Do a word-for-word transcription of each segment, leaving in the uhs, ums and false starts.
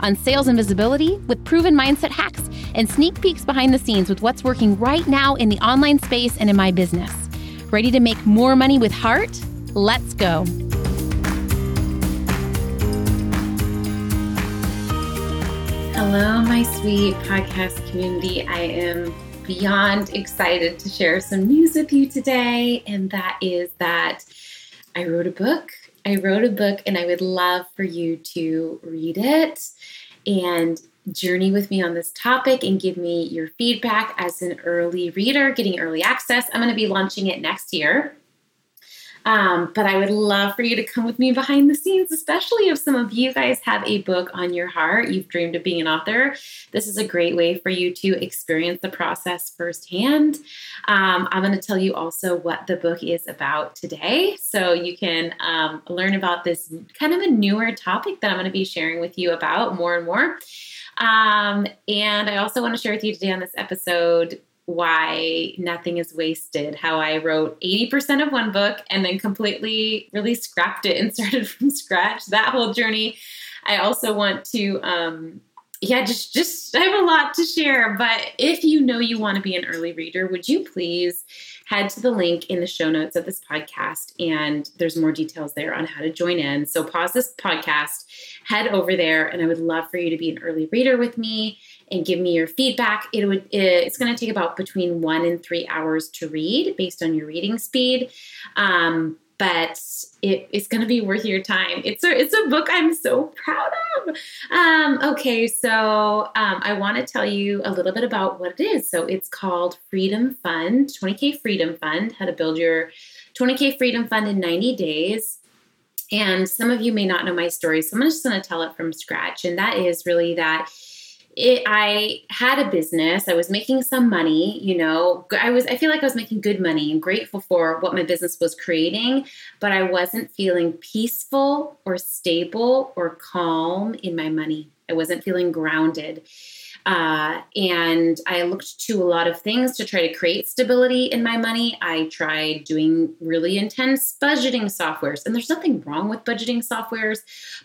on sales and visibility, with proven mindset hacks, and sneak peeks behind the scenes with what's working right now in the online space and in my business. Ready to make more money with heart? Let's go. Hello, my sweet podcast community. I am beyond excited to share some news with you today, and that is that I wrote a book. I wrote a book, and I would love for you to read it and journey with me on this topic and give me your feedback as an early reader, getting early access. I'm going to be launching it next year. Um, but I would love for you to come with me behind the scenes, especially if some of you guys have a book on your heart. You've dreamed of being an author. This is a great way for you to experience the process firsthand. Um, I'm going to tell you also what the book is about today, so you can um, learn about this kind of a newer topic that I'm going to be sharing with you about more and more. Um, and I also want to share with you today on this episode why nothing is wasted, how I wrote eighty percent of one book and then completely really scrapped it and started from scratch, that whole journey. I also want to, um, yeah, just, just, I have a lot to share, but if you know you want to be an early reader, would you please head to the link in the show notes of this podcast, and there's more details there on how to join in. So pause this podcast, head over there, and I would love for you to be an early reader with me and give me your feedback. It would, it's going to take about between one and three hours to read based on your reading speed. Um, but it, it's going to be worth your time. It's a, it's a book I'm so proud of. Um, okay. So, um, I want to tell you a little bit about what it is. So it's called Freedom Fund, twenty K Freedom Fund, how to build your twenty K Freedom Fund in ninety days. And some of you may not know my story, so I'm just going to tell it from scratch. And that is really that It, I had a business. I was making some money, you know, I was, I feel like I was making good money and grateful for what my business was creating, but I wasn't feeling peaceful or stable or calm in my money. I wasn't feeling grounded. Uh, and I looked to a lot of things to try to create stability in my money. I tried doing really intense budgeting softwares, and there's nothing wrong with budgeting softwares,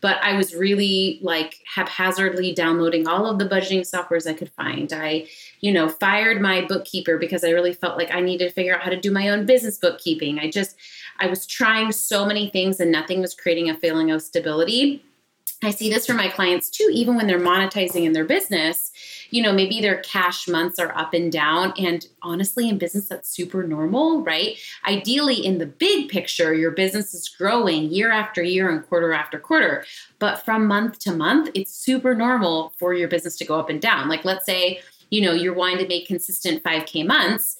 but I was really like haphazardly downloading all of the budgeting softwares I could find. I, you know, fired my bookkeeper because I really felt like I needed to figure out how to do my own business bookkeeping. I just, I was trying so many things and nothing was creating a feeling of stability. I see this for my clients too, even when they're monetizing in their business, you know, maybe their cash months are up and down. And honestly, in business, that's super normal, right? Ideally, in the big picture, your business is growing year after year and quarter after quarter. But from month to month, it's super normal for your business to go up and down. Like, let's say, you know, you're wanting to make consistent five K months.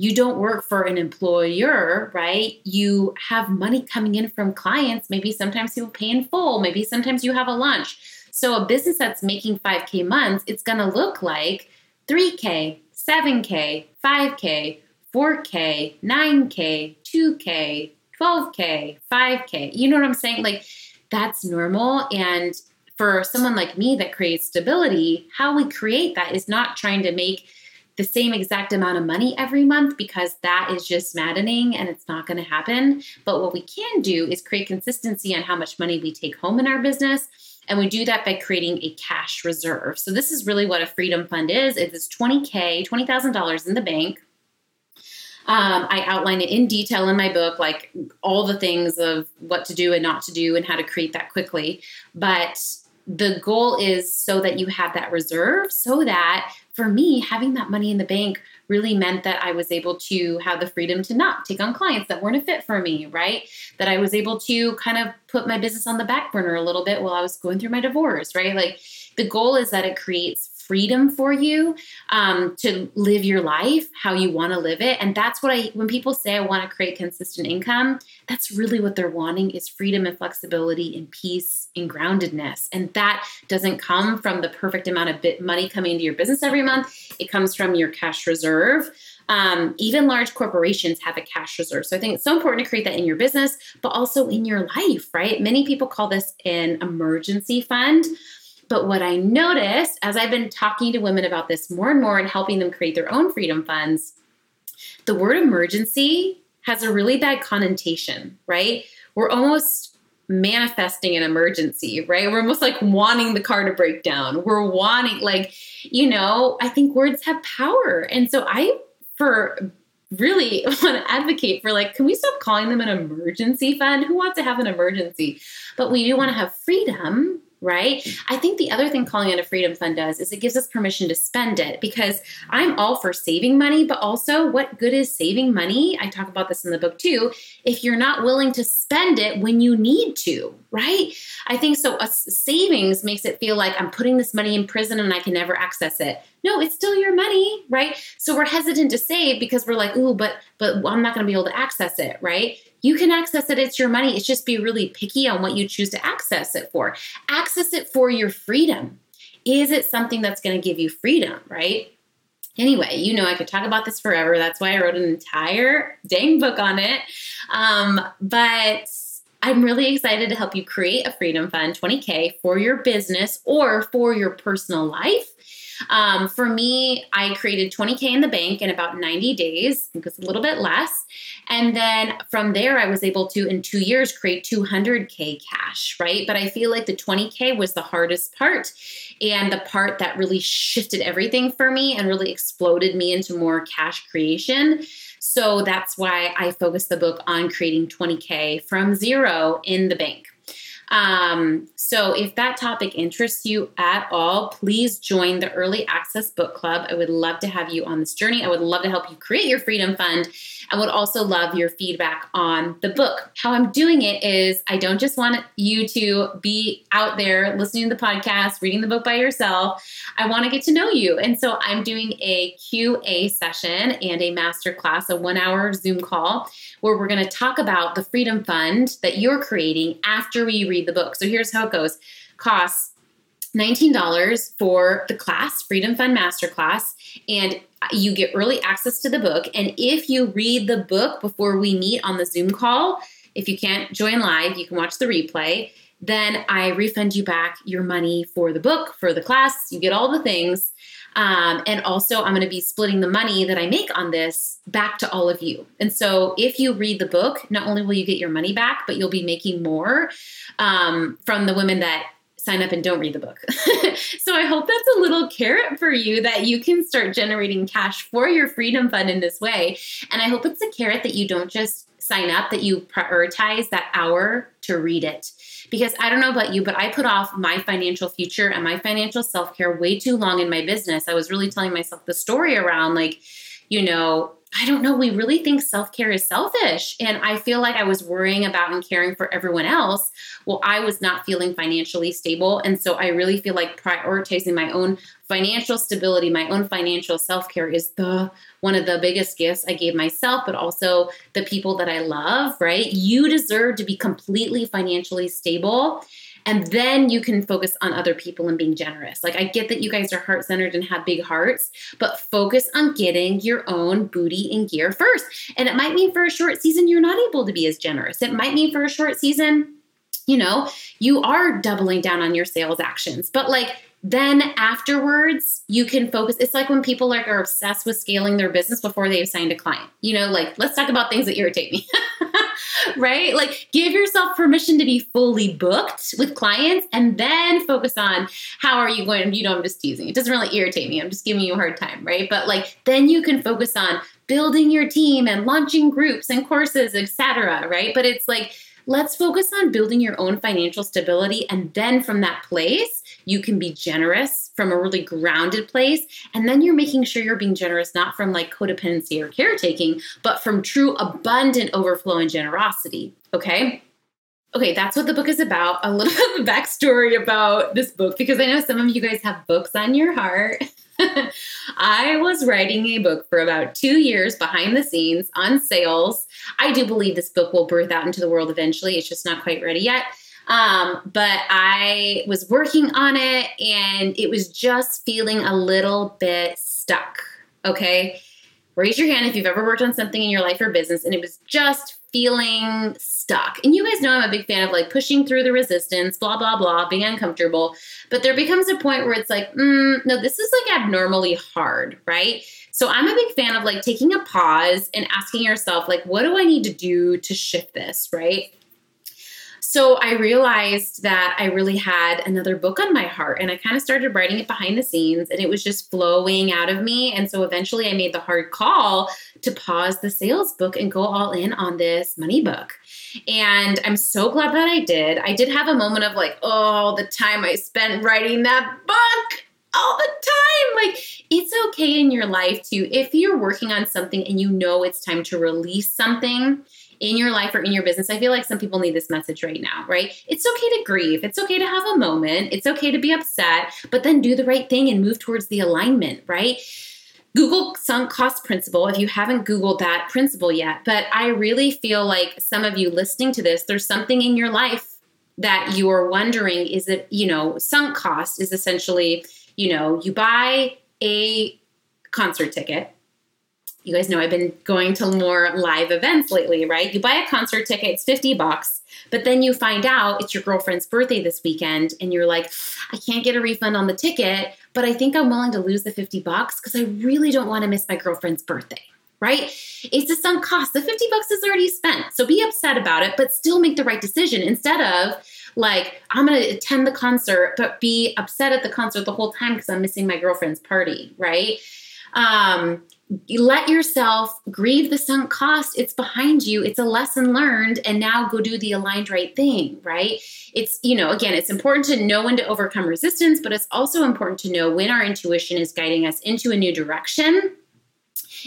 You don't work for an employer, right? You have money coming in from clients. Maybe sometimes people pay in full. Maybe sometimes you have a lunch. So a business that's making five K months, it's going to look like three K, seven K, five K, four K, nine K, two K, twelve K, five K. You know what I'm saying? Like, that's normal. And for someone like me that creates stability, how we create that is not trying to make the same exact amount of money every month, because that is just maddening and it's not going to happen. But what we can do is create consistency on how much money we take home in our business. And we do that by creating a cash reserve. So this is really what a freedom fund is. It's twenty K, twenty thousand dollars in the bank. Um, I outline it in detail in my book, like all the things of what to do and not to do and how to create that quickly. But the goal is so that you have that reserve, so that for me, having that money in the bank really meant that I was able to have the freedom to not take on clients that weren't a fit for me, right? That I was able to kind of put my business on the back burner a little bit while I was going through my divorce, right? Like, the goal is that it creates freedom for you um, to live your life how you want to live it. And that's what I, when people say I want to create consistent income, that's really what they're wanting is freedom and flexibility and peace and groundedness. And that doesn't come from the perfect amount of bit money coming into your business every month. It comes from your cash reserve. Um, even large corporations have a cash reserve. So I think it's so important to create that in your business, but also in your life, right? Many people call this an emergency fund. But what I noticed as I've been talking to women about this more and more and helping them create their own freedom funds, the word emergency has a really bad connotation, right? We're almost manifesting an emergency, right? We're almost like wanting the car to break down. We're wanting like, you know, I think words have power. And so I for really want to advocate for like, can we stop calling them an emergency fund? Who wants to have an emergency? But we do want to have freedom, right? I think the other thing calling it a freedom fund does is it gives us permission to spend it, because I'm all for saving money, but also what good is saving money? I talk about this in the book too, if you're not willing to spend it when you need to, right? I think so. A savings makes it feel like I'm putting this money in prison and I can never access it. No, it's still your money, right? So we're hesitant to save because we're like, ooh, but, but I'm not going to be able to access it, right? You can access it. It's your money. It's just be really picky on what you choose to access it for. Access it for your freedom. Is it something that's going to give you freedom, right? Anyway, you know, I could talk about this forever. That's why I wrote an entire dang book on it. Um, but I'm really excited to help you create a freedom fund, twenty K, for your business or for your personal life. Um, for me, I created twenty K in the bank in about ninety days, I think it's a little bit less. And then from there, I was able to, in two years, create two hundred K cash, right? But I feel like the twenty K was the hardest part and the part that really shifted everything for me and really exploded me into more cash creation. So that's why I focused the book on creating twenty K from zero in the bank. Um, so if that topic interests you at all, please join the Early Access Book Club. I would love to have you on this journey. I would love to help you create your freedom fund. I would also love your feedback on the book. How I'm doing it is I don't just want you to be out there listening to the podcast, reading the book by yourself. I want to get to know you. And so I'm doing a Q and A session and a masterclass, a one hour Zoom call where we're going to talk about the freedom fund that you're creating after we read the book. So here's how it goes. Costs nineteen dollars for the class, Freedom Fund Masterclass, and you get early access to the book. And if you read the book before we meet on the Zoom call, if you can't join live, you can watch the replay, then I refund you back your money for the book, for the class. You get all the things. Um, and also I'm going to be splitting the money that I make on this back to all of you. And so if you read the book, not only will you get your money back, but you'll be making more um, from the women that sign up and don't read the book. So I hope that's a little carrot for you that you can start generating cash for your freedom fund in this way. And I hope it's a carrot that you don't just sign up, that you prioritize that hour to read it. Because I don't know about you, but I put off my financial future and my financial self-care way too long in my business. I was really telling myself the story around like, you know, I don't know, we really think self-care is selfish. And I feel like I was worrying about and caring for everyone else. Well, I was not feeling financially stable. And so I really feel like prioritizing my own financial stability, my own financial self-care is the one of the biggest gifts I gave myself, but also the people that I love, right? You deserve to be completely financially stable. And then you can focus on other people and being generous. Like I get that you guys are heart-centered and have big hearts, but focus on getting your own booty in gear first. And it might mean for a short season, you're not able to be as generous. It might mean for a short season, you know, you are doubling down on your sales actions, but like then afterwards you can focus. It's like when people like are obsessed with scaling their business before they've signed a client, you know, like let's talk about things that irritate me, right? Like give yourself permission to be fully booked with clients and then focus on how are you going? You know, I'm just teasing. It doesn't really irritate me. I'm just giving you a hard time, right? But like, then you can focus on building your team and launching groups and courses, et cetera, right? But it's like, let's focus on building your own financial stability. And then from that place, you can be generous from a really grounded place. And then you're making sure you're being generous, not from like codependency or caretaking, but from true abundant overflow and generosity. Okay. Okay, that's what the book is about. A little bit of a backstory about this book, because I know some of you guys have books on your heart. I was writing a book for about two years behind the scenes on sales. I do believe this book will birth out into the world eventually. It's just not quite ready yet. Um, but I was working on it and it was just feeling a little bit stuck. Okay. Raise your hand if you've ever worked on something in your life or business and it was just feeling stuck. And you guys know I'm a big fan of like pushing through the resistance, blah, blah, blah, being uncomfortable. But there becomes a point where it's like, mm, no, this is like abnormally hard, right? So I'm a big fan of like taking a pause and asking yourself, like, what do I need to do to shift this, right? So I realized that I really had another book on my heart and I kind of started writing it behind the scenes and it was just flowing out of me. And so eventually I made the hard call to pause the sales book and go all in on this money book. And I'm so glad that I did. I did have a moment of like, oh, the time I spent writing that book. All the time. Like, it's okay in your life to, if you're working on something and you know it's time to release something in your life or in your business. I feel like some people need this message right now, right? It's okay to grieve. It's okay to have a moment. It's okay to be upset, but then do the right thing and move towards the alignment, right? Google sunk cost principle if you haven't Googled that principle yet. But I really feel like some of you listening to this, there's something in your life that you're wondering, is it, you know, sunk cost is essentially, you know, you buy a concert ticket. You guys know I've been going to more live events lately, right? You buy a concert ticket, it's fifty bucks, but then you find out it's your girlfriend's birthday this weekend and you're like, I can't get a refund on the ticket, but I think I'm willing to lose the fifty bucks because I really don't want to miss my girlfriend's birthday, right? It's a sunk cost. The fifty bucks is already spent. So be upset about it, but still make the right decision instead of like, I'm going to attend the concert, but be upset at the concert the whole time because I'm missing my girlfriend's party, right? Um, let yourself grieve the sunk cost. It's behind you. It's a lesson learned. And now go do the aligned right thing, right? It's, you know, again, it's important to know when to overcome resistance, but it's also important to know when our intuition is guiding us into a new direction,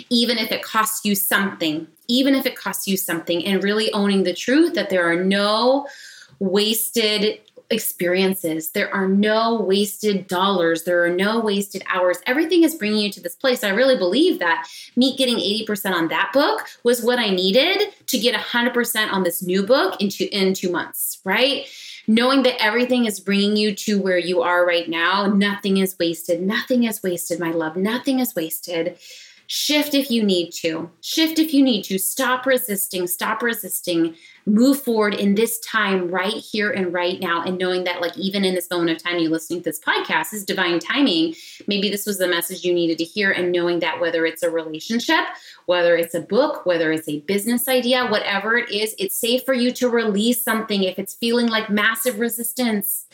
even if it costs you something, even if it costs you something, and really owning the truth that there are no wasted experiences. There are no wasted dollars. There are no wasted hours. Everything is bringing you to this place. I really believe that me getting eighty percent on that book was what I needed to get one hundred percent on this new book in two, in two months, right? Knowing that everything is bringing you to where you are right now. Nothing is wasted. Nothing is wasted, my love. Nothing is wasted. Shift if you need to. Shift if you need to. Stop resisting. Stop resisting. Move forward in this time right here and right now. And knowing that like even in this moment of time, you listening to this podcast is divine timing. Maybe this was the message you needed to hear. And knowing that whether it's a relationship, whether it's a book, whether it's a business idea, whatever it is, it's safe for you to release something. If it's feeling like massive resistance,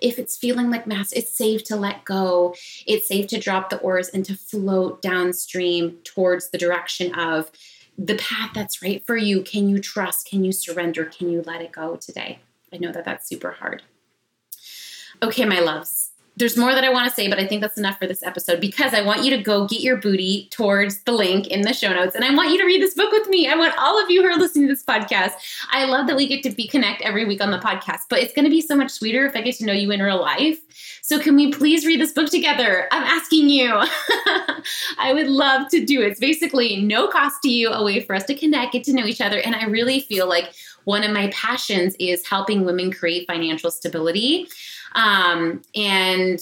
if it's feeling like mass, it's safe to let go. It's safe to drop the oars and to float downstream towards the direction of the path that's right for you. Can you trust? Can you surrender? Can you let it go today? I know that that's super hard. Okay, my loves. There's more that I want to say, but I think that's enough for this episode because I want you to go get your booty towards the link in the show notes. And I want you to read this book with me. I want all of you who are listening to this podcast. I love that we get to be connect every week on the podcast, but it's going to be so much sweeter if I get to know you in real life. So can we please read this book together? I'm asking you. I would love to do it. It's basically no cost to you, a way for us to connect, get to know each other. And I really feel like one of my passions is helping women create financial stability. Um, and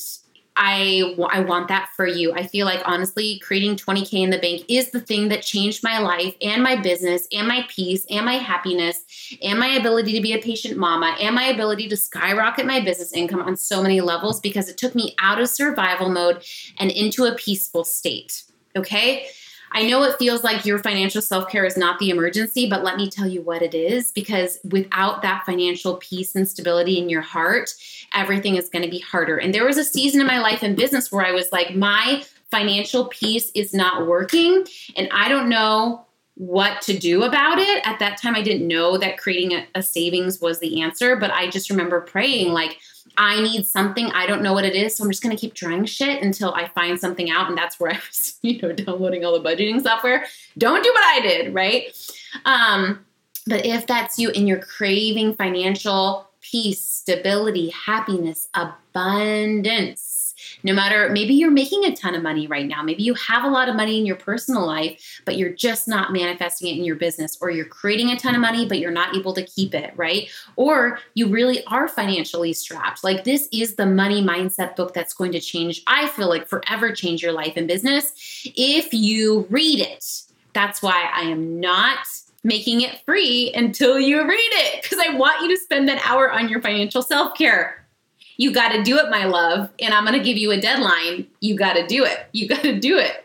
I, I want that for you. I feel like honestly, creating twenty K in the bank is the thing that changed my life and my business and my peace and my happiness and my ability to be a patient mama and my ability to skyrocket my business income on so many levels because it took me out of survival mode and into a peaceful state. Okay. I know it feels like your financial self-care is not the emergency, but let me tell you what it is, because without that financial peace and stability in your heart, everything is going to be harder. And there was a season in my life in business where I was like, my financial peace is not working and I don't know what to do about it. At that time, I didn't know that creating a, a savings was the answer, but I just remember praying like, I need something. I don't know what it is. So I'm just going to keep trying shit until I find something out. And that's where I was, you know, downloading all the budgeting software. Don't do what I did. Right. Um, But if that's you and you're craving financial peace, stability, happiness, abundance, no matter, maybe you're making a ton of money right now. Maybe you have a lot of money in your personal life, but you're just not manifesting it in your business, or you're creating a ton of money, but you're not able to keep it, right? Or you really are financially strapped. Like, this is the money mindset book that's going to change, I feel like forever change your life and business if you read it. That's why I am not making it free until you read it, because I want you to spend that hour on your financial self-care. You got to do it, my love. And I'm going to give you a deadline. You got to do it. You got to do it.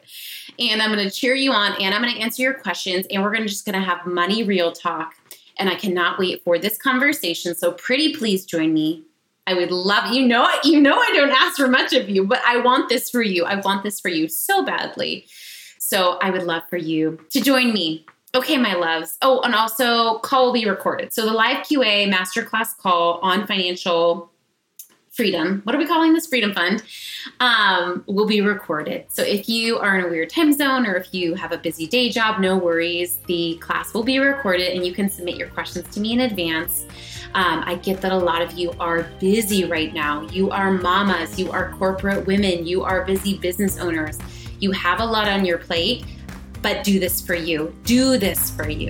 And I'm going to cheer you on, and I'm going to answer your questions, and we're going to just going to have money real talk. And I cannot wait for this conversation. So pretty please join me. I would love, you know, you know, I don't ask for much of you, but I want this for you. I want this for you so badly. So I would love for you to join me. Okay, my loves. Oh, and also call will be recorded. So the live Q A masterclass call on financial freedom, what are we calling this? Freedom Fund, um, will be recorded. So if you are in a weird time zone, or if you have a busy day job, no worries. The class will be recorded, and you can submit your questions to me in advance. Um, I get that a lot of you are busy right now. You are mamas, you are corporate women, you are busy business owners. You have a lot on your plate. But do this for you. Do this for you.